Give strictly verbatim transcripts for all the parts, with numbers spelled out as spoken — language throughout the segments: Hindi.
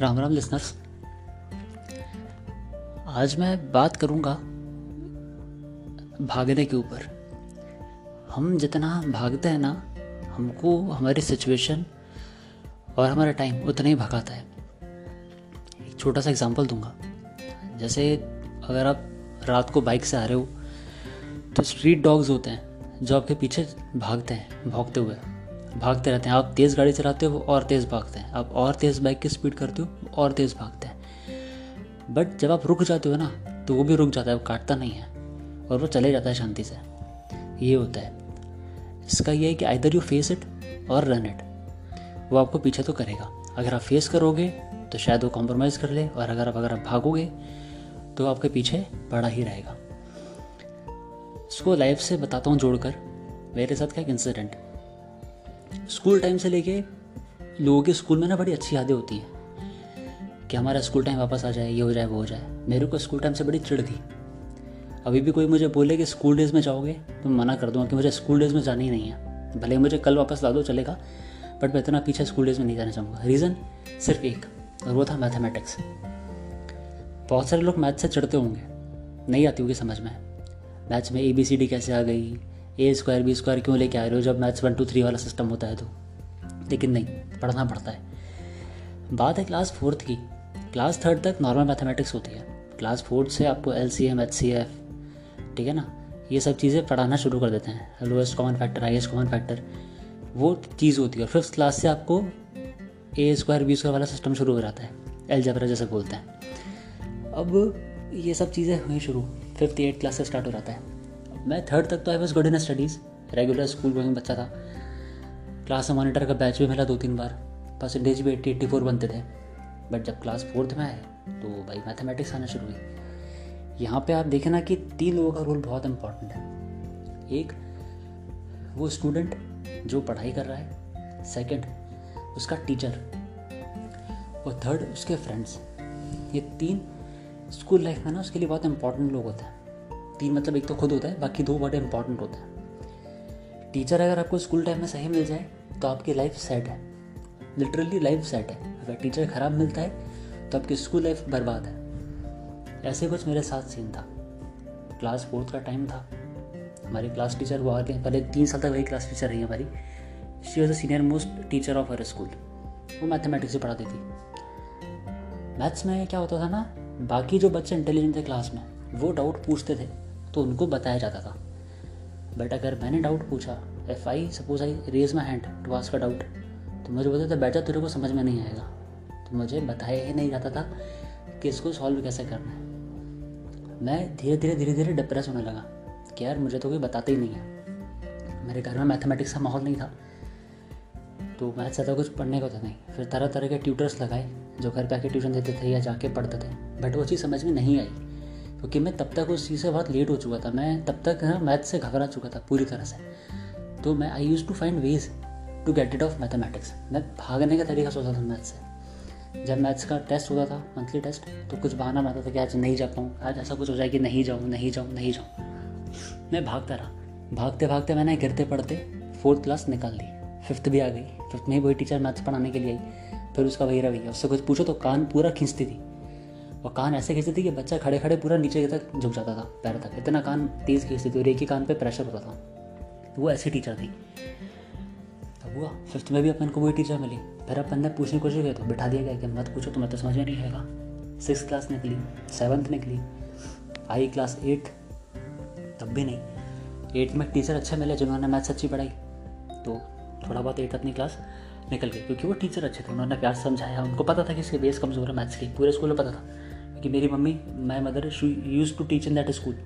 राम राम लिसनर्स, आज मैं बात करूंगा भागने के ऊपर। हम जितना भागते हैं ना, हमको हमारी सिचुएशन और हमारा टाइम उतना ही भगाता है। एक छोटा सा एग्जांपल दूंगा। जैसे अगर आप रात को बाइक से आ रहे हो तो स्ट्रीट डॉग्स होते हैं जो आपके पीछे भागते हैं, भौंकते हुए भागते रहते हैं। आप तेज़ गाड़ी चलाते हो और तेज़ भागते हैं, आप और तेज़ बाइक की स्पीड करते हो और तेज़ भागते हैं। बट जब आप रुक जाते हो ना तो वो भी रुक जाता है, वो काटता नहीं है और वो चले जाता है शांति से। ये होता है इसका, ये है कि आइदर यू फेस इट और रन इट। वो आपको पीछे तो करेगा, अगर आप फेस करोगे तो शायद वो कॉम्प्रोमाइज़ कर ले, और अगर आप अगर आप भागोगे तो आपके पीछे पड़ा ही रहेगा। इसको लाइफ से बताता हूँ जोड़कर। मेरे साथ का एक इंसिडेंट, स्कूल टाइम से लेके लोगों के स्कूल में ना बड़ी अच्छी यादें होती हैं कि हमारा स्कूल टाइम वापस आ जाए, ये हो जाए वो हो जाए। मेरे को स्कूल टाइम से बड़ी चिढ़ थी। अभी भी कोई मुझे बोले कि स्कूल डेज़ में जाओगे तो मैं मना कर दूँगा कि मुझे स्कूल डेज़ में जाना ही नहीं है। भले मुझे कल वापस ला दो चलेगा, बट मैं इतना पीछे स्कूल डेज़ में नहीं जाना चाहूँगा। रीज़न सिर्फ एक, और वो था मैथमेटिक्स। बहुत सारे लोग मैथ्स से चिढ़ते होंगे, नहीं आती होगी समझ में। मैथ्स में ए बी सी डी कैसे आ गई, ए स्क्वायर बी स्क्वायर क्यों लेके आ रहे हो जब मैथ्स वन टू थ्री वाला सिस्टम होता है तो। लेकिन नहीं, पढ़ना पड़ता है। बात है क्लास फोर्थ की। क्लास थर्ड तक नॉर्मल मैथमेटिक्स होती है, क्लास फोर्थ से आपको L C M, H C F, ठीक है ना, ये सब चीज़ें पढ़ाना शुरू कर देते हैं। Lowest common factor, highest common factor, वो चीज़ होती है। और फिफ्थ क्लास से आपको ए स्क्वायर बी स्क्वायर वाला सिस्टम शुरू हो जाता है, एलजेब्रा जैसे बोलते हैं। अब ये सब चीज़ें हुई शुरू फिफ्थ एट क्लास से स्टार्ट हो जाता है। मैं थर्ड तक तो I was good in studies, regular school going बच्चा था। क्लास में मॉनिटर का बैच भी मिला दो तीन बार, परसेंटेज भी एट्टी एट्टी फोर बनते थे। बट जब क्लास फोर्थ में आए तो भाई मैथमेटिक्स आना शुरू हुई। यहाँ पे आप देखें ना कि तीन लोगों का रोल बहुत इम्पॉर्टेंट है। एक वो स्टूडेंट जो पढ़ाई कर रहा है, सेकेंड उसका टीचर, और थर्ड उसके फ्रेंड्स। ये तीन स्कूल लाइफ में ना उसके लिए बहुत इम्पॉर्टेंट लोग होते हैं। तीन मतलब एक तो खुद होता है, बाकी दो बड़े इंपॉर्टेंट होता है। टीचर अगर आपको स्कूल टाइम में सही मिल जाए तो आपकी लाइफ सेट है, लिटरली लाइफ सेट है। अगर टीचर ख़राब मिलता है तो आपकी स्कूल लाइफ बर्बाद है। ऐसे कुछ मेरे साथ सीन था। क्लास फोर्थ का टाइम था, हमारी क्लास टीचर वो आगे पहले तीन साल तक वही क्लास टीचर रही हमारी। She was a senior most teacher of her school. वो मैथमेटिक्स से पढ़ाती थी। मैथ्स में क्या होता था ना, बाकी जो बच्चे इंटेलिजेंट थे क्लास में वो डाउट पूछते थे तो उनको बताया जाता था। बट अगर मैंने डाउट पूछा, if I suppose I raise my hand to ask a doubt, तो मुझे बोलते थे बैठा तेरे को समझ में नहीं आएगा। तो मुझे बताया ही नहीं जाता था कि इसको सॉल्व कैसे करना है। मैं धीरे धीरे धीरे धीरे डिप्रेस होने लगा कि यार मुझे तो कोई बताते ही नहीं है। मेरे घर में मैथमेटिक्स का माहौल नहीं था तो मैथ्स ज़्यादा कुछ पढ़ने का होता नहीं। फिर तरह तरह के ट्यूटर्स लगाए जो घर पर आके ट्यूशन देते थे या जाके पढ़ते थे। बट वो चीज़ समझ में नहीं आई क्योंकि मैं तब तक उस चीज़ से बहुत लेट हो चुका था। मैं तब तक ना मैथ्स से घबरा चुका था पूरी तरह से। तो मैं I use to find ways to get it off mathematics. मैं भागने का तरीका सोचा था मैथ्स से। जब मैथ्स का टेस्ट होता था, मंथली टेस्ट, तो कुछ बहाना बनता था कि आज नहीं जा पाऊँ, आज ऐसा कुछ हो जाए कि नहीं जाऊँ नहीं जाऊँ नहीं जाऊँ। मैं भागता रहा, भागते भागते मैंने गिरते पड़ते फोर्थ क्लास निकाल दी। फिफ्थ भी आ गई। फिफ्थ में ही वही टीचर मैथ्स पढ़ाने के लिए आई। फिर उसका वही रवैया, उससे कुछ पूछो तो कान पूरा खींचती थी। और कान ऐसे खींचती थी कि बच्चा खड़े खड़े पूरा नीचे तक झुक जाता था, पैर तक, इतना कान तेज़ खींचती थी। और एक ही कान पे प्रेशर होता था। वो ऐसी टीचर थी। तब हुआ फिफ्थ में भी अपन को वही टीचर मिली। फिर अपन ने पूछने की कोशिश की तो बिठा दिया गया कि मत पूछो, तुम्हें तो समझ में नहीं आएगा। सिक्स क्लास निकली, सेवन्थ निकली, आई क्लास एट, तब भी नहीं। एट में टीचर अच्छे मिले जिन्होंने मैथ्स अच्छी पढ़ाई, तो थोड़ा बहुत एट अपनी क्लास निकल गई क्योंकि वो टीचर अच्छे थे। उन्होंने प्यार समझाया, उनको पता था कि इसके बेस कमज़ोर है मैथ्स की, पूरे स्कूल में पता था कि मेरी mummy, my mother she use to teach in that school,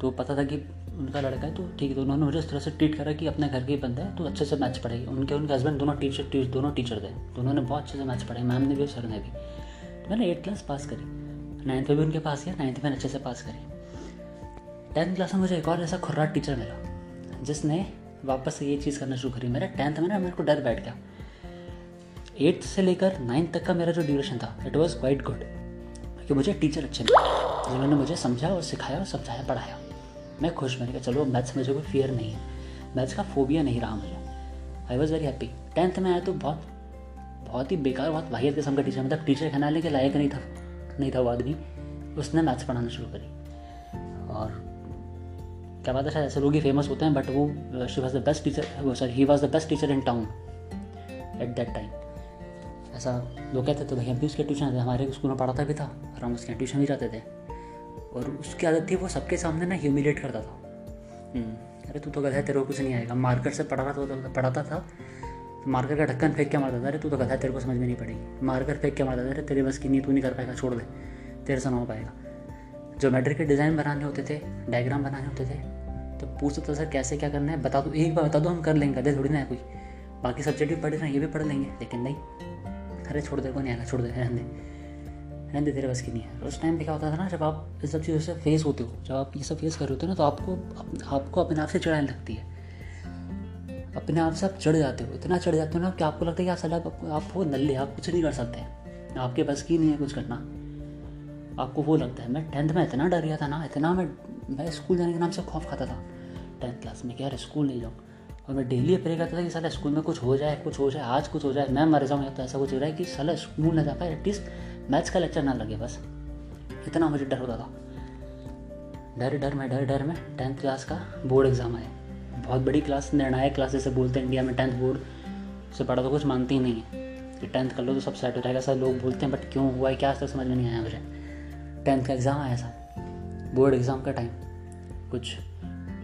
तो पता था कि उनका लड़का है तो ठीक है। तो उन्होंने मुझे इस तरह से ट्रीट करा कि अपने घर के बंदा है तो अच्छे से मैथ्स पढ़ाई। उनके उनके हस्बैंड दोनों टीचर दोनों टीचर थे तो उन्होंने बहुत अच्छे से मैथ्स पढ़ाई, मैम ने भी और सर ने भी। मैंने एट क्लास पास करी, नाइन्थ में भी उनके पास किया, नाइन्थ में अच्छे से पास करी। टेंथ क्लास में मुझे एक और ऐसा खुर्राट टीचर मिला जिसने वापस से ये चीज़ करना शुरू करी। मेरा टेंथ में ना मेरे को डर बैठ गया। एट्थ से लेकर नाइन्थ तक का मेरा जो ड्यूरेशन था इट वॉज़ क्वाइट गुड कि मुझे टीचर अच्छे मिले जिन्होंने मुझे समझा और सिखाया और समझाया पढ़ाया। मैं खुश, मैंने कहा चलो मैथ्स मुझे कोई फियर नहीं है, मैथ्स का फोबिया नहीं रहा मुझे। I was very happy. Tenth में आया तो बहुत बहुत ही बेकार, बहुत वाहियत किस्म का टीचर, मतलब टीचर खनाने के लायक नहीं था नहीं था वो आदमी। उसने मैथ्स पढ़ाना शुरू करी और क्या बात है, शायद ऐसे लोग ही फेमस होते हैं, बट वो she was the best teacher, वो sorry he was the best teacher in town at that time, ऐसा लोग कहते थे। तो भाई हम भी उसके ट्यूशन आते, हमारे स्कूल में पढ़ाता भी था और हम उसके ट्यूशन भी जाते थे। और उसकी आदत थी वो सबके सामने ना ह्यूमिलेट करता था। अरे तू तो गधा है, तेरे को कुछ नहीं आएगा। मार्कर से पढ़ा रहा था पढ़ाता था तो मार्कर का ढक्कन फेंक के मारता था, अरे तू तो गधा है, तेरे को समझ में नहीं पड़ेगी। मार्कर फेंक के मारता था, अरे तेरे बस की नहीं, तू नहीं कर पाएगा, छोड़ दे, तेरे से ना हो पाएगा। ज्योमेट्रिक के डिज़ाइन बनाने होते थे, डायग्राम बनाने होते थे, तो पूछता था सर कैसे क्या करना है बता दो, एक बार बता दो, हम कर लेंगे, गधे थोड़ी ना है कोई, बाकी सब्जेक्ट भी पढ़ रहे हैं, ये भी पढ़ लेंगे। लेकिन नहीं, अरे छोड़ दे, को नहीं आएगा, छोड़ दे, रहने दे, रहने दे, तेरे बस की नहीं है। उस टाइम पे क्या होता था ना, जब आप इस सब चीज़ों से फेस होते हो, जब आप ये सब फेस कर रहे होते हो ना, तो आपको आपको अपने आप से चिढ़ाने लगती है, अपने आप से आप चढ़ जाते हो, इतना चढ़ जाते हो ना कि आपको लगता है कि साला आप हो नल्ले, आप कुछ नहीं कर सकते, आपके बस की नहीं है कुछ करना, आपको वो लगता है। मैं टेंथ में इतना डर गया था ना, इतना मैं मैं स्कूल जाने के नाम से खौफ खाता था टेंथ क्लास में कि यार स्कूल नहीं जाऊँ। और मैं डेली प्रे करता था कि साला स्कूल में कुछ हो जाए, कुछ हो जाए, आज कुछ हो जाए, मैं मर जाऊँ, या तो ऐसा कुछ हो रहा है कि साला स्कूल ना जा पाए, एटलीस्ट मैथ्स का लेक्चर ना लगे, बस इतना मुझे डर होता था। डर डर में डर डर में टेंथ क्लास का बोर्ड एग्ज़ाम आया, बहुत बड़ी क्लास, निर्णायक क्लास जैसे बोलते हैं इंडिया में। टेंथ बोर्ड से पढ़ा तो कुछ मानते ही नहीं है कि टेंथ कर लो तो सब सेट हो जाएगा, सब लोग बोलते हैं, बट क्यों हुआ है क्या आज तक समझ में नहीं आया मुझे। टेंथ का एग्ज़ाम आया था, बोर्ड एग्ज़ाम का टाइम, कुछ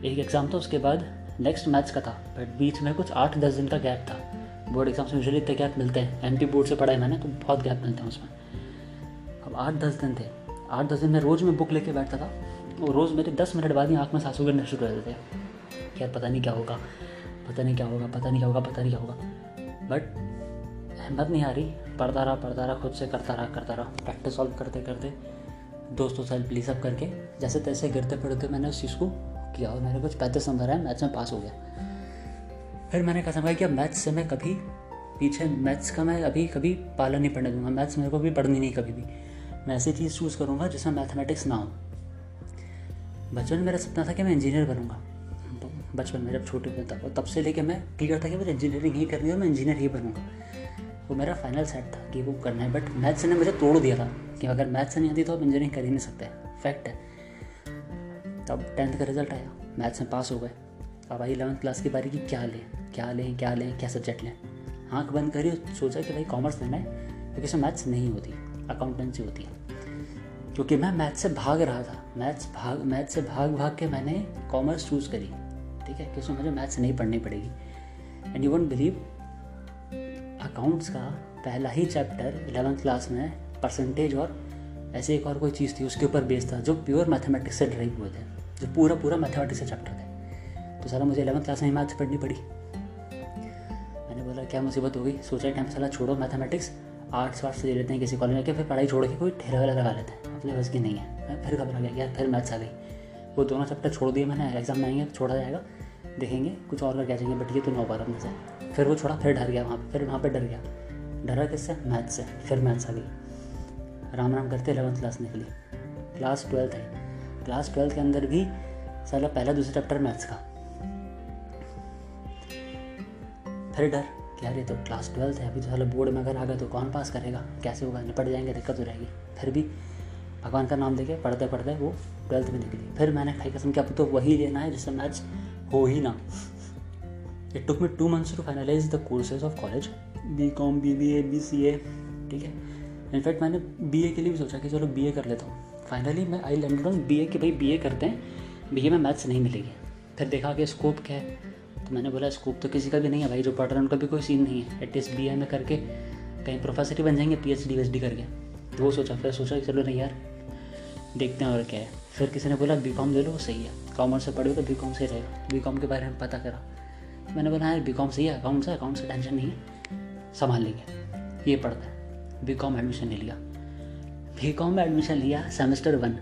एक एग्ज़ाम था, उसके बाद नेक्स्ट मैथ्स का था, बट बीच में कुछ आठ दस दिन का गैप था। बोर्ड एग्ज़ाम से यूजुअली इतने गैप मिलते हैं, एमपी बोर्ड से पढ़ा है मैंने तो बहुत गैप मिलते हैं उसमें। अब आठ दस दिन थे, आठ दस दिन में रोज़ मैं बुक लेके बैठता था और रोज़ मेरे दस मिनट बाद ही आँख में साँसू गिरना शुरू कर देते थे कि यार पता नहीं क्या होगा, पता नहीं क्या होगा, पता नहीं क्या होगा, पता नहीं क्या होगा, बट हिम्मत नहीं आ रही, पढ़ता रहा पढ़ता रहा खुद से करता रहा करता रहा प्रैक्टिस सॉल्व करते करते, दोस्तों से हेल्प ली, सब करके जैसे तैसे गिरते पड़ते मैंने उस चीज़ को किया और मेरे कुछ पैंतीस नंबर आए, मैथ्स में पास हो गया। फिर मैंने कसम खाई कि अब मैथ्स से मैं कभी पीछे, मैथ्स का मैं अभी कभी पालन नहीं पढ़ने दूंगा, मैथ्स मेरे को भी पढ़नी नहीं कभी भी, मैं ऐसी चीज़ चूज़ करूँगा जिसमें मैथमेटिक्स ना हो। बचपन मेरा सपना था कि मैं इंजीनियर बनूँगा, बचपन में जब छोटे में था, तब से लेकर मैं क्लियर था कि मुझे इंजीनियरिंग ही करनी है और मैं इंजीनियर ही बनूँगा, वो मेरा फाइनल सेट था कि वो करना है। बट मैथ्स ने मुझे तोड़ दिया था कि अगर मैथ्स नहीं आती तो आप इंजीनियरिंग कर ही नहीं सकते, फैक्ट है। तब टेंथ का रिजल्ट आया, मैथ्स में पास हो गए। अब आई इलेवंथ क्लास की बारी की क्या लें क्या लें क्या लें क्या सब्जेक्ट लें। आँख बंद करी और सोचा कि भाई कॉमर्स लेना है क्योंकि उसमें मैथ्स नहीं होती, अकाउंटेंसी होती है। क्योंकि मैं मैथ्स से भाग रहा था, मैथ्स भाग मैथ्स से भाग भाग के मैंने कॉमर्स चूज़ करी, ठीक है, कि उसमें मुझे मैथ्स नहीं पढ़नी पड़ेगी। And you won't believe, accounts का पहला ही चैप्टर इलेवंथ क्लास में परसेंटेज और ऐसे एक और कोई चीज़ थी उसके ऊपर बेस्ड था, जो प्योर मैथमेटिक्स से ड्राइव हुए थे, जो पूरा पूरा मैथमेटिक्स से चैप्टर थे। तो सारा मुझे इलेवंथ क्लास में मैथ्स पढ़नी पड़ी। मैंने बोला क्या मुसीबत हो गई, सोचा टाइम साला छोड़ो मैथमेटिक्स, आर्ट्स वार्ट्स ले लेते हैं किसी कॉलेज में, कि फिर पढ़ाई छोड़ के कोई ठेला वाला लगा लेते हैं, अपने बस की नहीं है। मैं फिर घबरा गया, यार फिर मैथ्स आ गई, वो दोनों चैप्टर छोड़ दिए मैंने, एग्जाम में आएंगे छोड़ा जाएगा, देखेंगे कुछ और करके आ जाएंगे, बट ये तो नहीं हो पा रहा अपने से। फिर वो छोड़ा, फिर डर गया वहाँ पे, फिर वहाँ पे डर गया, डरा किससे, मैथ्स से। फिर मैथ्स आ गई, राम राम करते इलेवंथ क्लास निकली। क्लास ट्वेल्थ है, क्लास ट्वेल्थ के अंदर भी साला पहला दूसरा चैप्टर मैथ्स का। फिर डर क्या रही, तो क्लास ट्वेल्थ है अभी, तो साला बोर्ड में अगर आ गया तो कौन पास करेगा, कैसे होगा, निपट जाएंगे, दिक्कत हो जाएगी। फिर भी भगवान का नाम लेके पढ़ते पढ़ते वो ट्वेल्थ में निकली। फिर मैंने खाई कसम कि अब तो वही लेना है जिससे मैथ्स हो ही ना। It took me two months to finalize the courses of college, B Com, B B A, B C A, ठीक है। इनफैक्ट मैंने B A के लिए भी सोचा कि चलो B A कर लेता हूँ। फाइनली मैं I landed on B A कि भाई B A करते हैं, B A में मैथ्स नहीं मिलेगी। फिर देखा कि स्कोप क्या है, तो मैंने बोला स्कोप तो किसी का भी नहीं है भाई, जो पढ़ रहे हैं उनका भी कोई सीन नहीं है, एटलीस्ट B A में करके कहीं प्रोफेसर ही बन जाएंगे, P H D V H D करके। तो वो सोचा, फिर सोचा कि चलो नहीं यार देखते हैं और क्या है। फिर किसी ने बोला B Com ले लो, सही है, कॉमर्स से पढ़ो तो B Com सही रहेगा। B Com के बारे में पता करा, मैंने बोला यार B Com सही है, अकाउंट से अकाउंट से टेंशन नहीं है, संभाल लेंगे, ये पढ़ता है। B Com एडमिशन ले लिया, B Com में एडमिशन लिया सेमेस्टर वन।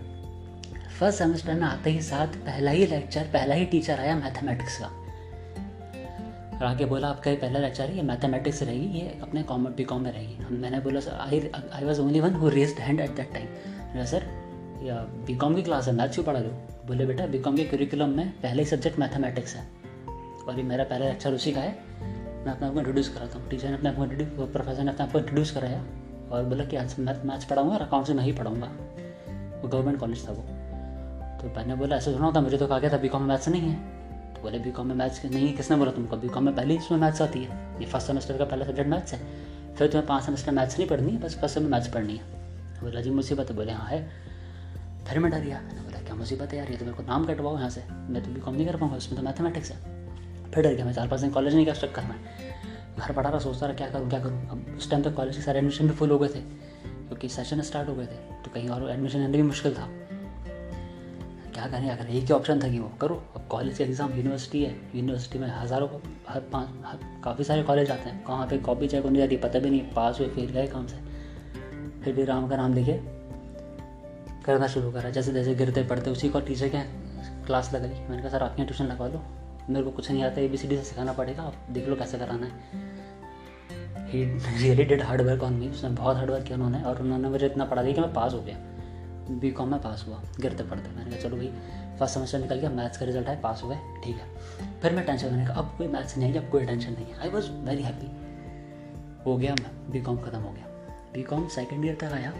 फर्स्ट सेमेस्टर में आते ही साथ पहला ही लेक्चर, पहला ही टीचर आया मैथमेटिक्स का, और आके बोला आपका ये पहला लेक्चर है, ये मैथमेटिक्स रहेगी, ये अपने कॉमर्स B Com में रहेगी। मैंने बोला sir I I was only one who raised hand at that time, sir या B Com की क्लास है, मैथ्स क्यों पढ़ा रहे हो। बोले बेटा B Com के करिकुलम में पहले ही सब्जेक्ट मैथमेटिक्स है और ये मेरा पहला लेक्चर उसी का है, मैं अपने आप को इंट्रोड्यूस कराता हूँ। टीचर ने अपने आप को इंट्रोड्यूस प्रोफेसर ने अपने आप को इंट्रोड्यूस कराया और बोला कि आज मैथ मैथ्स पढ़ाऊँगा और अकाउंट से नहीं पढ़ाऊँगा। वो गवर्नमेंट कॉलेज था वो। तो मैंने बोला ऐसा सुना था, मुझे तो कहा गया था बी कॉम में मैथ्स नहीं है। तो बोले बी कॉम में मैथ्स नहीं है, किसने बोला तुमको? बी कॉम में पहले इसमें मैथ्स आती है, ये फर्स्ट सेमेस्टर का पहला सब्जेक्ट मैथ्स है, फिर तुम्हें पाँच सेमेस्टर मैथ्स नहीं पढ़नी है, बस फर्स्ट सेमेस्टर मैथ्स पढ़नी है। बोला जी मुसीबत है। बोले हाँ है। फिर मैं डर गया, बोला क्या मुसीबत है यार, ये तो मेरे को नाम कटवाओ यहाँ से, मैं तो बी कॉम नहीं कर पाऊँगा, उसमें तो मैथमेटिक्स है। फिर डर गया मैं, चार पाँच दिन कॉलेज नहीं कर सकता, मैं घर पढ़ा रहा, सोचता रहा क्या करूँ क्या करूँ। अब उस टाइम तक कॉलेज के सारे एडमिशन भी फुल हो गए थे क्योंकि सेशन स्टार्ट हो गए थे, तो कहीं और एडमिशन लेना भी मुश्किल था। क्या करें क्या करें, एक ही ऑप्शन था कि वो करो। अब कॉलेज के एग्ज़ाम, यूनिवर्सिटी है, यूनिवर्सिटी में हज़ारों को हर पाँच काफ़ी सारे कॉलेज आते हैं, कहाँ पर कॉपी चेक होने जाती है पता भी नहीं, पास हुए फेल गए काम से। फिर भी राम का नाम लेके करना शुरू करा, जैसे जैसे गिरते पड़ते। उसी को टीचर के क्लास लगा ली, मैंने कहा सर आपके ट्यूशन लगा लो, मेरे को कुछ नहीं आता, ए बी सी डी से सिखाना पड़ेगा, आप देख लो कैसे कराना है। He really did hard work on me, उसने बहुत हार्ड वर्क किया उन्होंने, और उन्होंने मुझे इतना पढ़ा दिया कि मैं पास हो गया, बी कॉम में पास हुआ गिरते पढ़ते। मैंने कहा चलो भाई फर्स्ट सेमेस्टर निकल गया, मैथ्स का रिजल्ट है, पास हुआ है, ठीक है। फिर मैं टेंशन मैंने कहा अब कोई मैथ्स नहीं है, अब कोई टेंशन नहीं है। I was very happy. हो गया मैं, बी कॉम ख़त्म हो गया। बी कॉम सेकेंड ईयर तक आया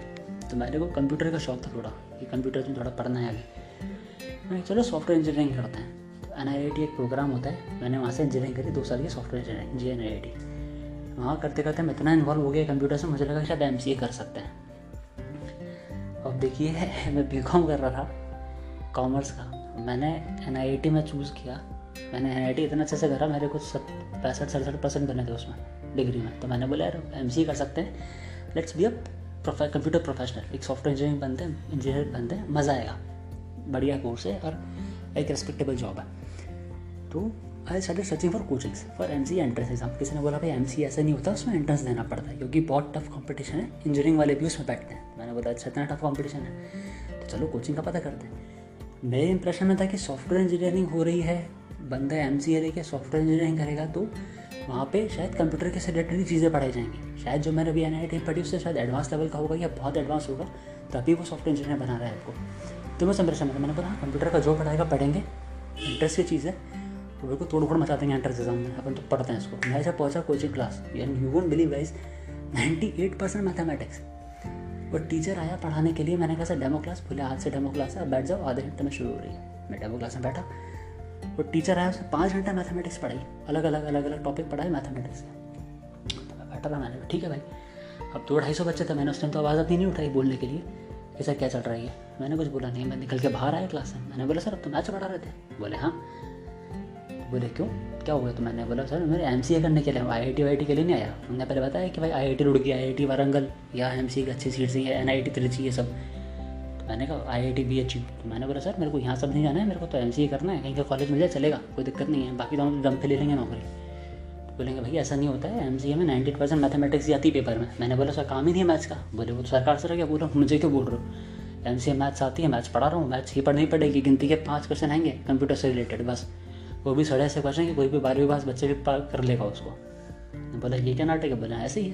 तो मेरे को कंप्यूटर का शौक था थोड़ा, कि कंप्यूटर में थोड़ा पढ़ना है आगे। मैंने चलो सॉफ्टवेयर इंजीनियरिंग करते हैं, एन आई आई टी एक प्रोग्राम होता है, मैंने वहाँ से इंजीनियरिंग करी, दो साल की software engineering G N I I T. वहाँ करते करते मैं इतना इन्वॉल्व हो गया कंप्यूटर से, मुझे लगा शायद एम सी ए कर सकते हैं। अब देखिए मैं बी कॉम कर रहा था कॉमर्स का, मैंने एन आई आई टी में चूज़ किया। मैंने एन आई आई टी इतना अच्छे से करा, मेरे कुछ पैंसठ सड़सठ परसेंट बने थे उसमें डिग्री में। तो मैंने बोला यार एम सी ए कर सकते हैं, let's be a computer professional, एक सॉफ्टवेयर इंजीनियरिंग बनते हैं इंजीनियर बनते हैं मज़ा आएगा, बढ़िया कोर्स है और एक रेस्पेक्टेबल जॉब है। तो I started searching for coachings for M C entrance exam. किसी ने बोला भाई एम सी ऐसा नहीं होता, उसमें एंट्रेंस देना पड़ता है क्योंकि बहुत टफ कंपटीशन है, इंजीनियरिंग वाले भी उसमें बैठते हैं। मैंने बोला अच्छा इतना टफ कंपटीशन है, तो चलो कोचिंग का पता करते हैं। मेरे इंप्रेशन में था कि सॉफ्टवेयर इंजीनियरिंग हो रही है, बंदा एम सी ए लेके सॉफ्टवेयर इंजीनियरिंग करेगा तो वहाँ पे शायद कंप्यूटर के रिलेटेड चीज़ें पढ़ाई जाएंगी, शायद जो मैंने भी एन आई टी पढ़ी उससे शायद एडवांस लेवल का होगा या बहुत एडवांस होगा, तभी वो सॉफ्टवेयर इंजीनियर बना रहा है आपको। तो मैं संप्रेशन में मैंने बोला हाँ कंप्यूटर का जो पढ़ाएगा पढ़ेंगे, इंटरेस्ट की चीज़ है, तो बिल्कुल तोड़ फोड़ मचा देंगे एंट्रेंस एग्जाम में, अपन तो पढ़ते हैं इसको। मैं ऐसा पहुँचा coaching class, and you won't believe guys अट्ठानवे परसेंट मैथमेटिक्स। और टीचर आया पढ़ाने के लिए, मैंने कहा सर डेमो क्लास, बोले हाथ से डेमो क्लास है, आप बैठ जाओ, आधे घंटे में शुरू हो रही है। मैं डेमो क्लास में बैठा और टीचर आया, उसने पाँच घंटा मैथमेटिक्स पढ़ाई, अलग अलग अलग अलग टॉपिक पढ़ाई मैथमेटिक्स का। तो बैठा था मैंने, ठीक है भाई, अब दो ढाई सौ बच्चे थे, मैंने उस टाइम तो आवाज़ अपनी नहीं उठाई बोलने के लिए कि सर क्या चल रहा है। मैंने कुछ बोला नहीं, मैं निकल के बाहर आया क्लास से। मैंने बोला सर अब तो मैच पढ़ा रहे थे? बोले हाँ। बोले क्यों, क्या हो गया? तो मैंने बोला सर मेरे एम सी ए करने के लिए, I I T why I T के लिए नहीं आया। उन्होंने पहले बताया कि भाई I I T Roorkee, I I T Warangal या एम सी की अच्छी सीट से, या एन आई टी तिरछी, ये सब। तो मैंने कहा I I T B H U. तो मैंने बोला सर मेरे को यहाँ सब नहीं जाना है, मेरे को तो एम सी ए करना है, कहीं का कॉलेज मिल जाए चलेगा, कोई दिक्कत नहीं है, बाकी तो हम दम पे ले लेंगे नौकरी। तो बोलेंगे भाई ऐसा नहीं होता है, एम सी ए में नाइन्टी परसेंट मैथमेटिक्स ही आती पेपर में। मैंने बोला सर काम ही नहीं है मैथ्स का। बोले वो तो सरकार से क्या बोल रहा, मुझे क्यों बोल रहे हो, एम सी ए मैथ्स आती है, मैथ्स पढ़ा रहा हूँ, मैथ्स ही पढ़नी पड़ेगी, गिनती के पाँच क्वेश्चन आएंगे कंप्यूटर से रिलेटेड, बस वो भी साढ़े ऐसे क्वेश्चन कि कोई भी बारहवीं पास बच्चे भी पार कर लेगा उसको। बोला ये क्या नाटक है? बोला ऐसे ही है,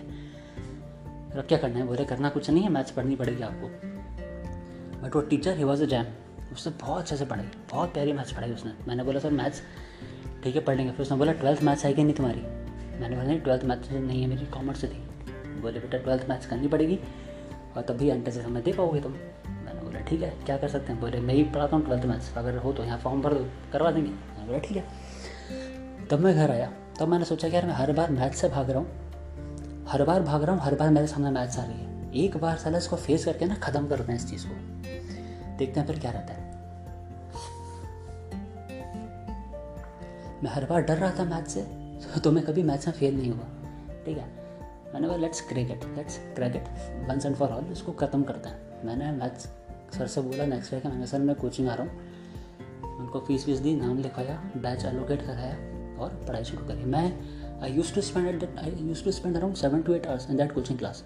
अब क्या करना है? बोले करना कुछ नहीं है, मैथ्स पढ़नी पड़ेगी आपको। बट वो teacher he was a gem, उसने बहुत अच्छे से पढ़ाई, बहुत प्यारी मैथ्स पढ़ाई उसने। मैंने बोला सर मैथ्स ठीक है पढ़ लेंगे। फिर उसने बोला ट्वेल्थ मैथ्स है कि नहीं तुम्हारी? मैंने बोला नहीं ट्वेल्थ मैथ्स नहीं है, मेरी कॉमर्स से थी। बोले बेटा ट्वेल्थ मैथ्स करनी पड़ेगी और तभी एंट्रेंस एग्जाम में दे पाओगे तुम। मैंने बोला ठीक है क्या कर सकते हैं? बोले मैं ही पढ़ाता हूँ ट्वेल्थ मैथ्स, अगर हो तो यहाँ फॉर्म भर दो, करवा देंगे। मैंने बोला ठीक है। तब मैं घर आया, तब मैंने सोचा कि यार मैं हर बार मैथ्स से भाग रहा हूँ, हर बार भाग रहा हूँ, हर बार मेरे सामने मैथ्स आ रही है, एक बार साला इसको फेस करके ना ख़त्म करते हैं इस चीज़ को, देखते हैं फिर क्या रहता है। मैं हर बार डर रहा था मैथ्स से, तो मैं कभी मैथ्स में फेल नहीं हुआ, ठीक है। मैंने बोला let's crack it, let's crack it once and for all, इसको ख़त्म करते हैं। मैंने मैथ्स सर से बोला नेक्स्ट वीक, मैंने सर मैं कोचिंग आ रहा हूँ, उनको फीस फीस दी, नाम लिखवाया, बैच एलोकेट कराया और पढ़ाई शुरू करी। मैं I use to spend I use to spend around seven to eight hours in that coaching class.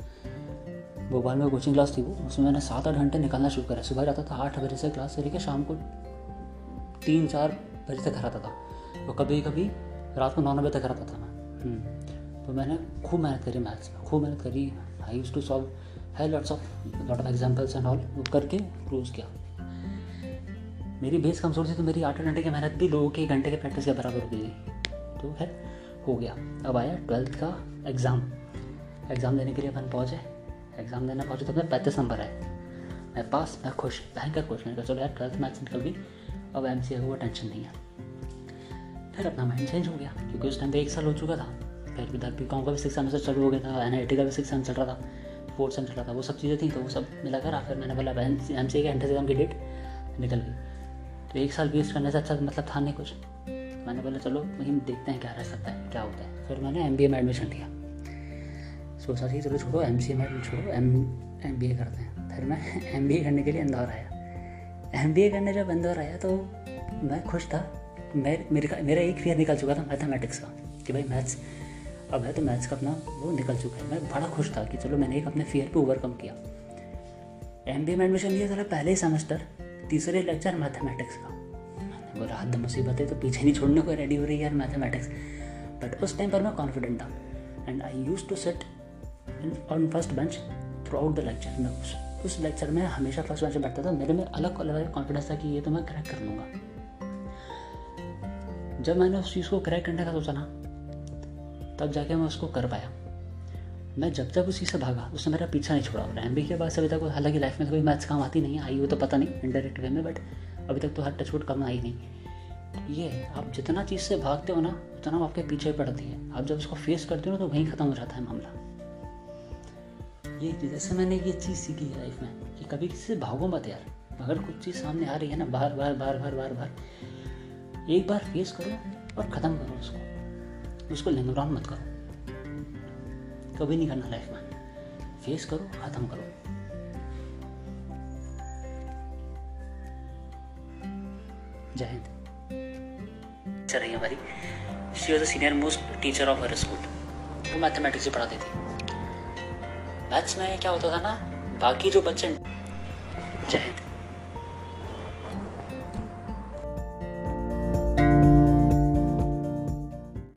Bhopal में कोचिंग क्लास थी वो, उसमें मैंने सात आठ घंटे निकालना शुरू करा। सुबह जाता था आठ बजे से क्लास से लेकर शाम को तीन चार बजे तक घर आता था, और कभी कभी रात को नौ बजे तक आता था मैं। तो मैंने खूब मेहनत करी मैथ्स में, खूब मेहनत करी। आई यूज टू सॉल्व है lots of lot of examples and all, वो करके क्रूज किया। मेरी बेस कमज़ोर थी तो मेरी आठ घंटे की मेहनत भी लोगों के घंटे के प्रैक्टिस के बराबर हो गई। तो है हो गया। अब आया ट्वेल्थ का एग्ज़ाम। एग्ज़ाम देने के लिए अपन पहुँचे, एग्ज़ाम देना पहुँचे तो अपने पैंतीस नंबर आए। मैं पास, मैं खुश, भयंकर खुश। मैंने कहा चलो यार ट्वेल्थ मैथ्स निकल गई, अब एम सी ए हुआ, टेंशन नहीं है। फिर अपना माइंड चेंज हो गया क्योंकि उस टाइम पर एक साल हो चुका था। फिर उधर बी कॉम का भी सिक्स सेमेस्टर चालू हो गया था, एन आई टी का भी सिक्स सेम चल रहा था, फोर्थ सेम चल रहा था, वो सब चीज़ें थी। तो वो सब मिला कर फिर मैंने बोला एम सी ए के एंट्रेंस एग्जाम की डेट निकल गई। तो एक साल वेस्ट करने से अच्छा मतलब था नहीं कुछ। मैंने बोला चलो वहीं देखते हैं क्या रह सकता है, क्या होता है। फिर मैंने एम बी ए में एडमिशन लिया। सोचा कि चलो छोड़ो एम सी ए में, छोड़ो एम एम बी ए करते हैं। फिर मैं एम बी ए करने के लिए इंदौर आया। एम बी ए करने जब इंदौर आया तो मैं खुश था। मैं मेरा मेरा एक फेयर निकल चुका था मैथमेटिक्स का कि भाई मैथ्स अब है, तो मैथ्स का अपना वो निकल चुका है। मैं बड़ा खुश था कि चलो मैंने एक अपने फेयर पे ओवरकम किया। एम बी ए में एडमिशन लिया था पहले ही सेमेस्टर, तीसरे लेक्चर मैथमेटिक्स का। मैंने बोला हद मुसीबत है, तो पीछे नहीं छोड़ने को रेडी हो रही है यार मैथमेटिक्स। बट उस टाइम पर मैं कॉन्फिडेंट था and I use to sit on first bench throughout the lecture. मैं उस उस लेक्चर में हमेशा फर्स्ट बेंच में बैठता था। मेरे में अलग अलग कॉन्फिडेंस था कि ये तो मैं क्रैक कर लूँगा। जब मैंने उस चीज़ को क्रैक करने का सोचा ना, तब जाके मैं उसको कर पाया। मैं जब तक उसी से भागा, उसने मेरा पीछा नहीं छोड़ा। और एम बी के बाद अभी तक, हालांकि लाइफ में कोई मैथ्स काम आती नहीं है, आई हो तो पता नहीं इनडायरेक्ट वे में, बट अभी तक तो हर टचवुड काम आई नहीं। ये आप जितना चीज़ से भागते हो ना, उतना आपके पीछे पड़ती है। आप जब उसको फेस करते हो ना, तो वहीं ख़त्म हो जाता है मामला। ये जैसे मैंने ये चीज़ सीखी है लाइफ में कि कभी किसी से भागो मत यार। अगर कुछ चीज़ सामने आ रही है ना, बार बार बार बार बार बार एक बार फेस करो और ख़त्म करो उसको। उसको लिंग राउंड मत करो, कभी नहीं करना लाइफ में। फेस करो, ख़त्म करो। जय हिंद। टीचर है हमारी, she was the senior most teacher of her school. वो मैथमेटिक्स से पढ़ाती थी। मैथ्स में क्या होता था ना, बाकी जो बच्चे। जय हिंद।